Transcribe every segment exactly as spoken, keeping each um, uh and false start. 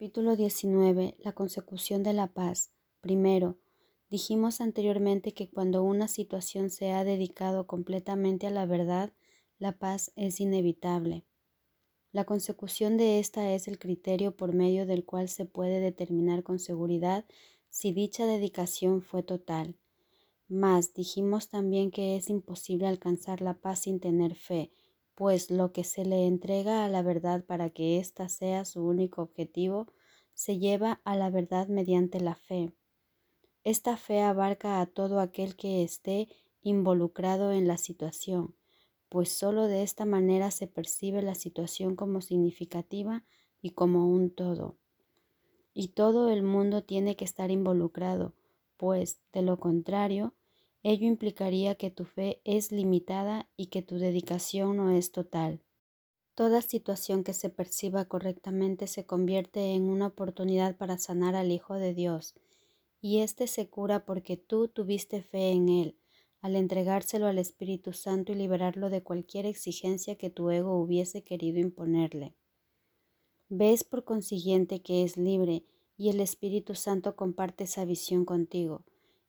Capítulo diecinueve. La consecución de la paz. Primero, dijimos anteriormente que cuando una situación se ha dedicado completamente a la verdad, la paz es inevitable. La consecución de esta es el criterio por medio del cual se puede determinar con seguridad si dicha dedicación fue total. Mas dijimos también que es imposible alcanzar la paz sin tener fe, pues lo que se le entrega a la verdad para que ésta sea su único objetivo, se lleva a la verdad mediante la fe. Esta fe abarca a todo aquel que esté involucrado en la situación, pues sólo de esta manera se percibe la situación como significativa y como un todo. Y todo el mundo tiene que estar involucrado, pues, de lo contrario, ello implicaría que tu fe es limitada y que tu dedicación no es total. Toda situación que se perciba correctamente se convierte en una oportunidad para sanar al Hijo de Dios, y éste se cura porque tú tuviste fe en Él, al entregárselo al Espíritu Santo y liberarlo de cualquier exigencia que tu ego hubiese querido imponerle. Ves por consiguiente que es libre, y el Espíritu Santo comparte esa visión contigo.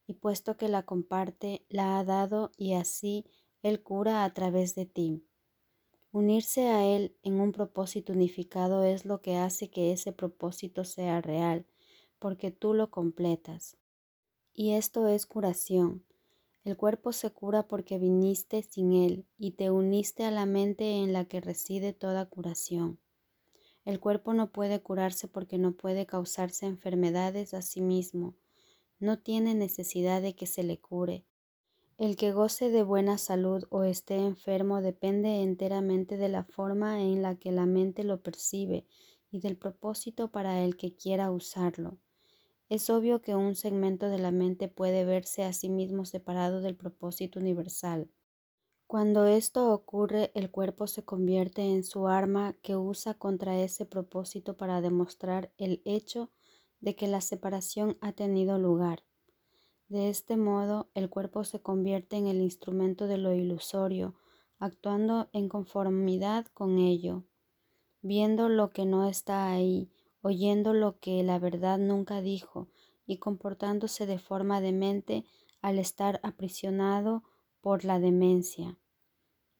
Y puesto que la comparte, la ha dado y así Él cura a través de ti. Unirse a Él en un propósito unificado es lo que hace que ese propósito sea real, porque tú lo completas. Y esto es curación. El cuerpo se cura porque viniste sin Él y te uniste a la mente en la que reside toda curación. El cuerpo no puede curarse porque no puede causarse enfermedades a sí mismo. No tiene necesidad de que se le cure. El que goce de buena salud o esté enfermo depende enteramente de la forma en la que la mente lo percibe y del propósito para el que quiera usarlo. Es obvio que un segmento de la mente puede verse a sí mismo separado del propósito universal. Cuando esto ocurre, el cuerpo se convierte en su arma que usa contra ese propósito para demostrar el hecho de que la separación ha tenido lugar. De este modo, el cuerpo se convierte en el instrumento de lo ilusorio, actuando en conformidad con ello, viendo lo que no está ahí, oyendo lo que la verdad nunca dijo y comportándose de forma demente al estar aprisionado por la demencia.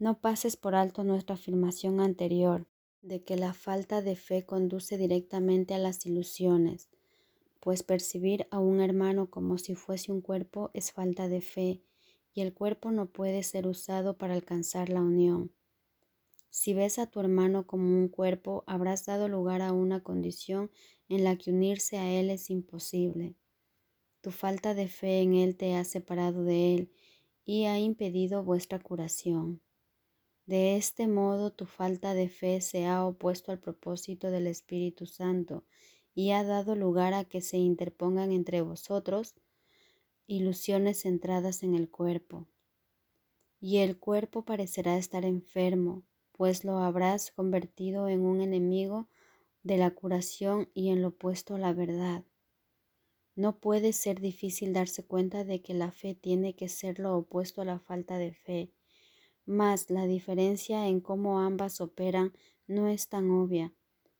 No pases por alto nuestra afirmación anterior de que la falta de fe conduce directamente a las ilusiones. Pues percibir a un hermano como si fuese un cuerpo es falta de fe, y el cuerpo no puede ser usado para alcanzar la unión. Si ves a tu hermano como un cuerpo, habrás dado lugar a una condición en la que unirse a él es imposible. Tu falta de fe en él te ha separado de él y ha impedido vuestra curación. De este modo, tu falta de fe se ha opuesto al propósito del Espíritu Santo, y ha dado lugar a que se interpongan entre vosotros ilusiones centradas en el cuerpo. Y el cuerpo parecerá estar enfermo, pues lo habrás convertido en un enemigo de la curación y en lo opuesto a la verdad. No puede ser difícil darse cuenta de que la fe tiene que ser lo opuesto a la falta de fe, mas la diferencia en cómo ambas operan no es tan obvia,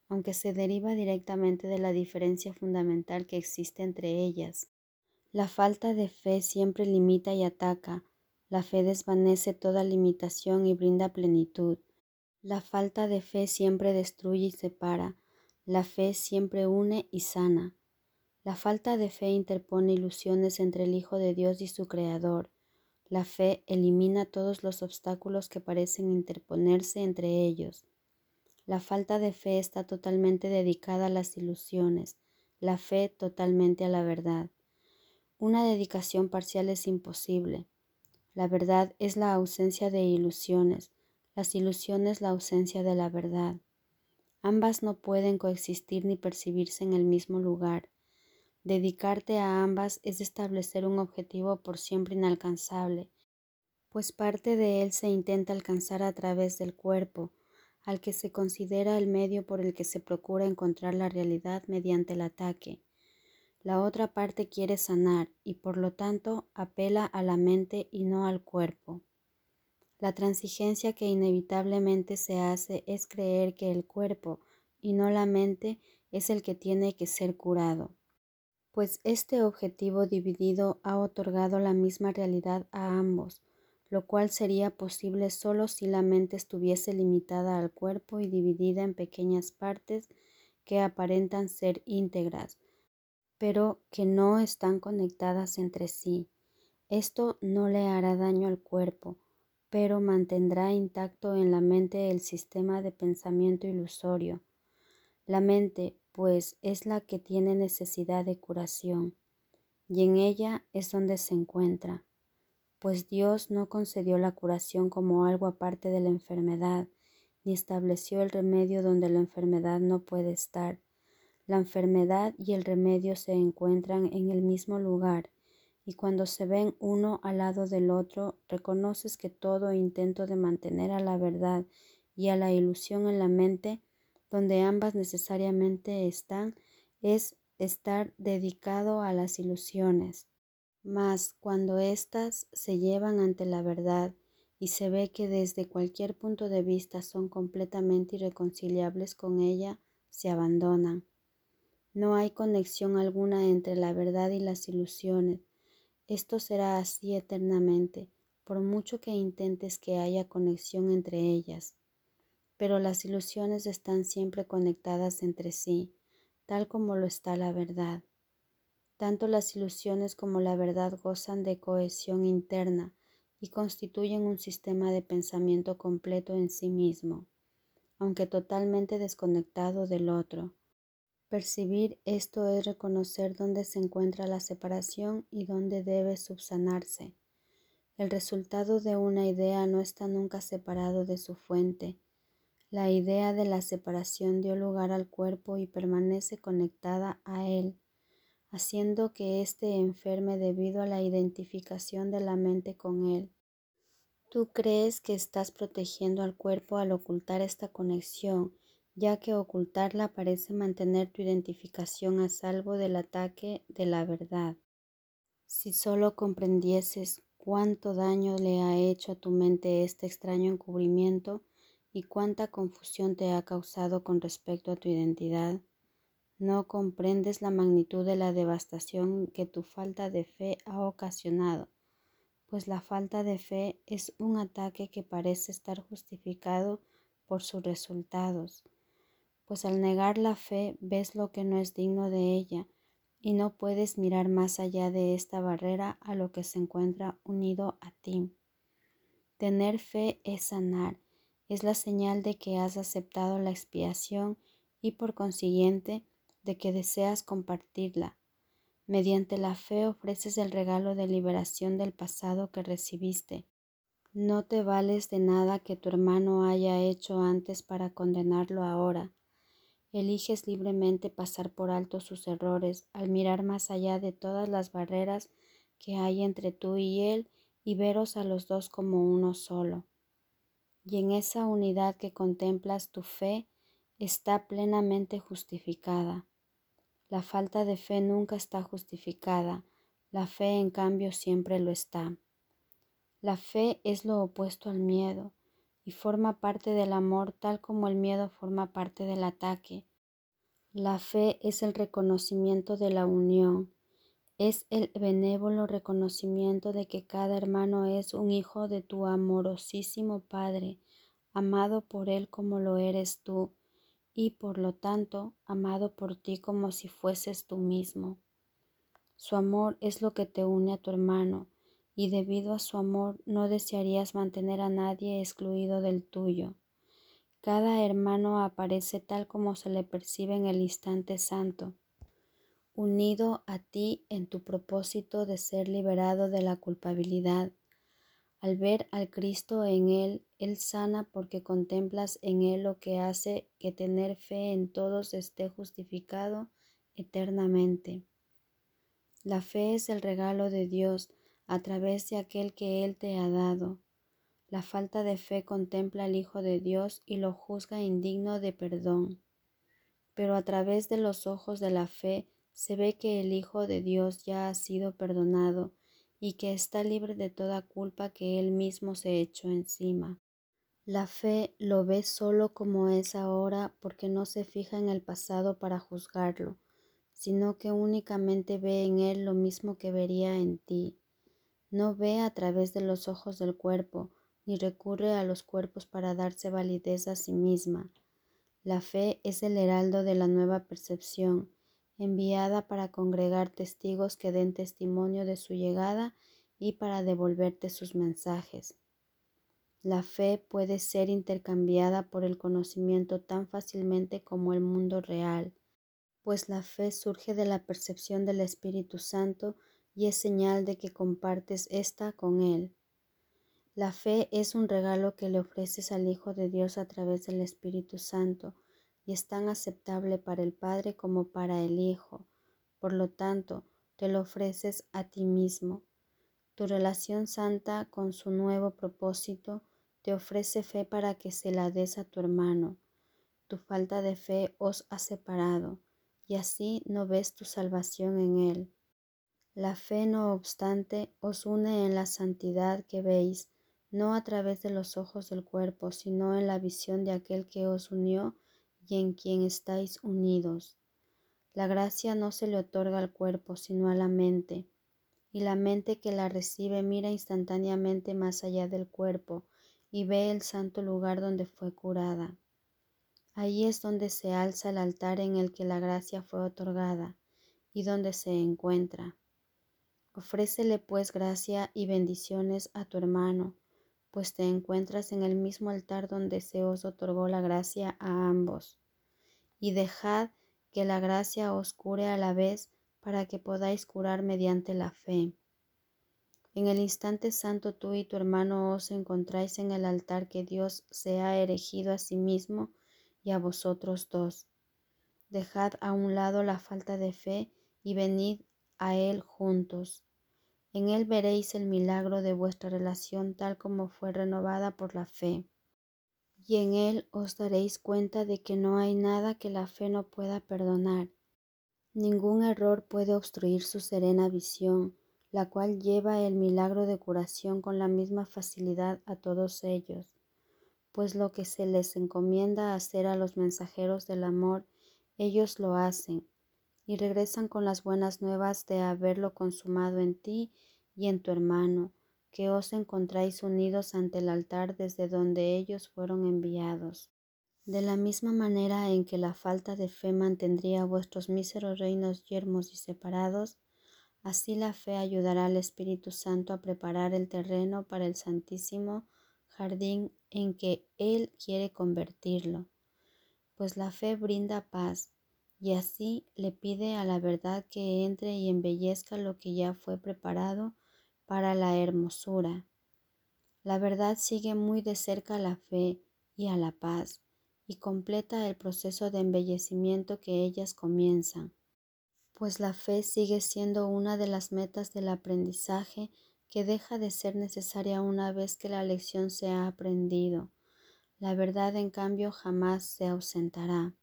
aunque se deriva directamente de la diferencia fundamental que existe entre ellas. La falta de fe siempre limita y ataca. La fe desvanece toda limitación y brinda plenitud. La falta de fe siempre destruye y separa. La fe siempre une y sana. La falta de fe interpone ilusiones entre el Hijo de Dios y su Creador. La fe elimina todos los obstáculos que parecen interponerse entre ellos. La falta de fe está totalmente dedicada a las ilusiones, la fe totalmente a la verdad. Una dedicación parcial es imposible. La verdad es la ausencia de ilusiones, las ilusiones la ausencia de la verdad. Ambas no pueden coexistir ni percibirse en el mismo lugar. Dedicarte a ambas es establecer un objetivo por siempre inalcanzable, pues parte de él se intenta alcanzar a través del cuerpo, al que se considera el medio por el que se procura encontrar la realidad mediante el ataque. La otra parte quiere sanar y por lo tanto apela a la mente y no al cuerpo. La transigencia que inevitablemente se hace es creer que el cuerpo y no la mente es el que tiene que ser curado, pues este objetivo dividido ha otorgado la misma realidad a ambos, lo cual sería posible solo si la mente estuviese limitada al cuerpo y dividida en pequeñas partes que aparentan ser íntegras, pero que no están conectadas entre sí. Esto no le hará daño al cuerpo, pero mantendrá intacto en la mente el sistema de pensamiento ilusorio. La mente, pues, es la que tiene necesidad de curación, y en ella es donde se encuentra. Pues Dios no concedió la curación como algo aparte de la enfermedad, ni estableció el remedio donde la enfermedad no puede estar. La enfermedad y el remedio se encuentran en el mismo lugar, y cuando se ven uno al lado del otro, reconoces que todo intento de mantener a la verdad y a la ilusión en la mente, donde ambas necesariamente están, es estar dedicado a las ilusiones. Mas cuando éstas se llevan ante la verdad y se ve que desde cualquier punto de vista son completamente irreconciliables con ella, se abandonan. No hay conexión alguna entre la verdad y las ilusiones. Esto será así eternamente, por mucho que intentes que haya conexión entre ellas. Pero las ilusiones están siempre conectadas entre sí, tal como lo está la verdad. Tanto las ilusiones como la verdad gozan de cohesión interna y constituyen un sistema de pensamiento completo en sí mismo, aunque totalmente desconectado del otro. Percibir esto es reconocer dónde se encuentra la separación y dónde debe subsanarse. El resultado de una idea no está nunca separado de su fuente. La idea de la separación dio lugar al cuerpo y permanece conectada a él, haciendo que éste enferme debido a la identificación de la mente con él. Tú crees que estás protegiendo al cuerpo al ocultar esta conexión, ya que ocultarla parece mantener tu identificación a salvo del ataque de la verdad. Si solo comprendieses cuánto daño le ha hecho a tu mente este extraño encubrimiento y cuánta confusión te ha causado con respecto a tu identidad, no comprendes la magnitud de la devastación que tu falta de fe ha ocasionado, pues la falta de fe es un ataque que parece estar justificado por sus resultados, pues al negar la fe ves lo que no es digno de ella y no puedes mirar más allá de esta barrera a lo que se encuentra unido a ti. Tener fe es sanar, es la señal de que has aceptado la expiación y por consiguiente de que deseas compartirla. Mediante la fe ofreces el regalo de liberación del pasado que recibiste. No te vales de nada que tu hermano haya hecho antes para condenarlo ahora. Eliges libremente pasar por alto sus errores al mirar más allá de todas las barreras que hay entre tú y él y veros a los dos como uno solo. Y en esa unidad que contemplas tu fe está plenamente justificada. La falta de fe nunca está justificada, la fe en cambio siempre lo está. La fe es lo opuesto al miedo y forma parte del amor tal como el miedo forma parte del ataque. La fe es el reconocimiento de la unión, es el benévolo reconocimiento de que cada hermano es un hijo de tu amorosísimo Padre, amado por él como lo eres tú, y por lo tanto amado por ti como si fueses tú mismo. Su amor es lo que te une a tu hermano, y debido a su amor no desearías mantener a nadie excluido del tuyo. Cada hermano aparece tal como se le percibe en el instante santo, unido a ti en tu propósito de ser liberado de la culpabilidad. Al ver al Cristo en él, él sana porque contemplas en él lo que hace que tener fe en todos esté justificado eternamente. La fe es el regalo de Dios a través de aquel que él te ha dado. La falta de fe contempla al Hijo de Dios y lo juzga indigno de perdón. Pero a través de los ojos de la fe se ve que el Hijo de Dios ya ha sido perdonado y que está libre de toda culpa que él mismo se echó encima. La fe lo ve solo como es ahora porque no se fija en el pasado para juzgarlo, sino que únicamente ve en él lo mismo que vería en ti. No ve a través de los ojos del cuerpo, ni recurre a los cuerpos para darse validez a sí misma. La fe es el heraldo de la nueva percepción, enviada para congregar testigos que den testimonio de su llegada y para devolverte sus mensajes. La fe puede ser intercambiada por el conocimiento tan fácilmente como el mundo real, pues la fe surge de la percepción del Espíritu Santo y es señal de que compartes ésta con Él. La fe es un regalo que le ofreces al Hijo de Dios a través del Espíritu Santo y es tan aceptable para el Padre como para el Hijo. Por lo tanto, te lo ofreces a ti mismo. Tu relación santa con su nuevo propósito te ofrece fe para que se la des a tu hermano. Tu falta de fe os ha separado, y así no ves tu salvación en él. La fe, no obstante, os une en la santidad que veis, no a través de los ojos del cuerpo, sino en la visión de aquel que os unió y en quien estáis unidos. La gracia no se le otorga al cuerpo, sino a la mente, y la mente que la recibe mira instantáneamente más allá del cuerpo y ve el santo lugar donde fue curada. Ahí es donde se alza el altar en el que la gracia fue otorgada y donde se encuentra. Ofrécele pues gracia y bendiciones a tu hermano, pues te encuentras en el mismo altar donde se os otorgó la gracia a ambos. Y dejad que la gracia os cure a la vez, para que podáis curar mediante la fe. En el instante santo tú y tu hermano os encontráis en el altar que Dios se ha erigido a sí mismo y a vosotros dos. Dejad a un lado la falta de fe y venid a Él juntos. En Él veréis el milagro de vuestra relación tal como fue renovada por la fe. Y en Él os daréis cuenta de que no hay nada que la fe no pueda perdonar. Ningún error puede obstruir su serena visión, la cual lleva el milagro de curación con la misma facilidad a todos ellos, pues lo que se les encomienda hacer a los mensajeros del amor, ellos lo hacen, y regresan con las buenas nuevas de haberlo consumado en ti y en tu hermano, que os encontráis unidos ante el altar desde donde ellos fueron enviados. De la misma manera en que la falta de fe mantendría vuestros míseros reinos yermos y separados, así la fe ayudará al Espíritu Santo a preparar el terreno para el santísimo jardín en que Él quiere convertirlo, pues la fe brinda paz, y así le pide a la verdad que entre y embellezca lo que ya fue preparado para la hermosura. La verdad sigue muy de cerca a la fe y a la paz, y completa el proceso de embellecimiento que ellas comienzan, pues la fe sigue siendo una de las metas del aprendizaje que deja de ser necesaria una vez que la lección se ha aprendido. La verdad, en cambio, jamás se ausentará.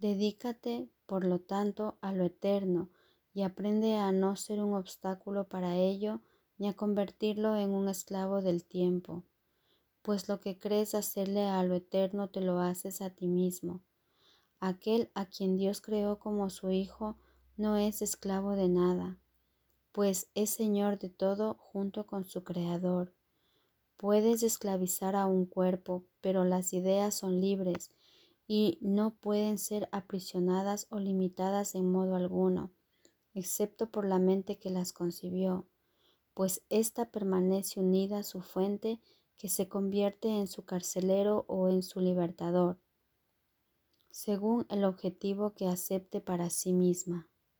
Dedícate, por lo tanto, a lo eterno y aprende a no ser un obstáculo para ello ni a convertirlo en un esclavo del tiempo. Pues lo que crees hacerle a lo eterno te lo haces a ti mismo. Aquel a quien Dios creó como su Hijo no es esclavo de nada, pues es Señor de todo junto con su Creador. Puedes esclavizar a un cuerpo, pero las ideas son libres y no pueden ser aprisionadas o limitadas en modo alguno, excepto por la mente que las concibió, pues ésta permanece unida a su fuente que se convierte en su carcelero o en su libertador, según el objetivo que acepte para sí misma.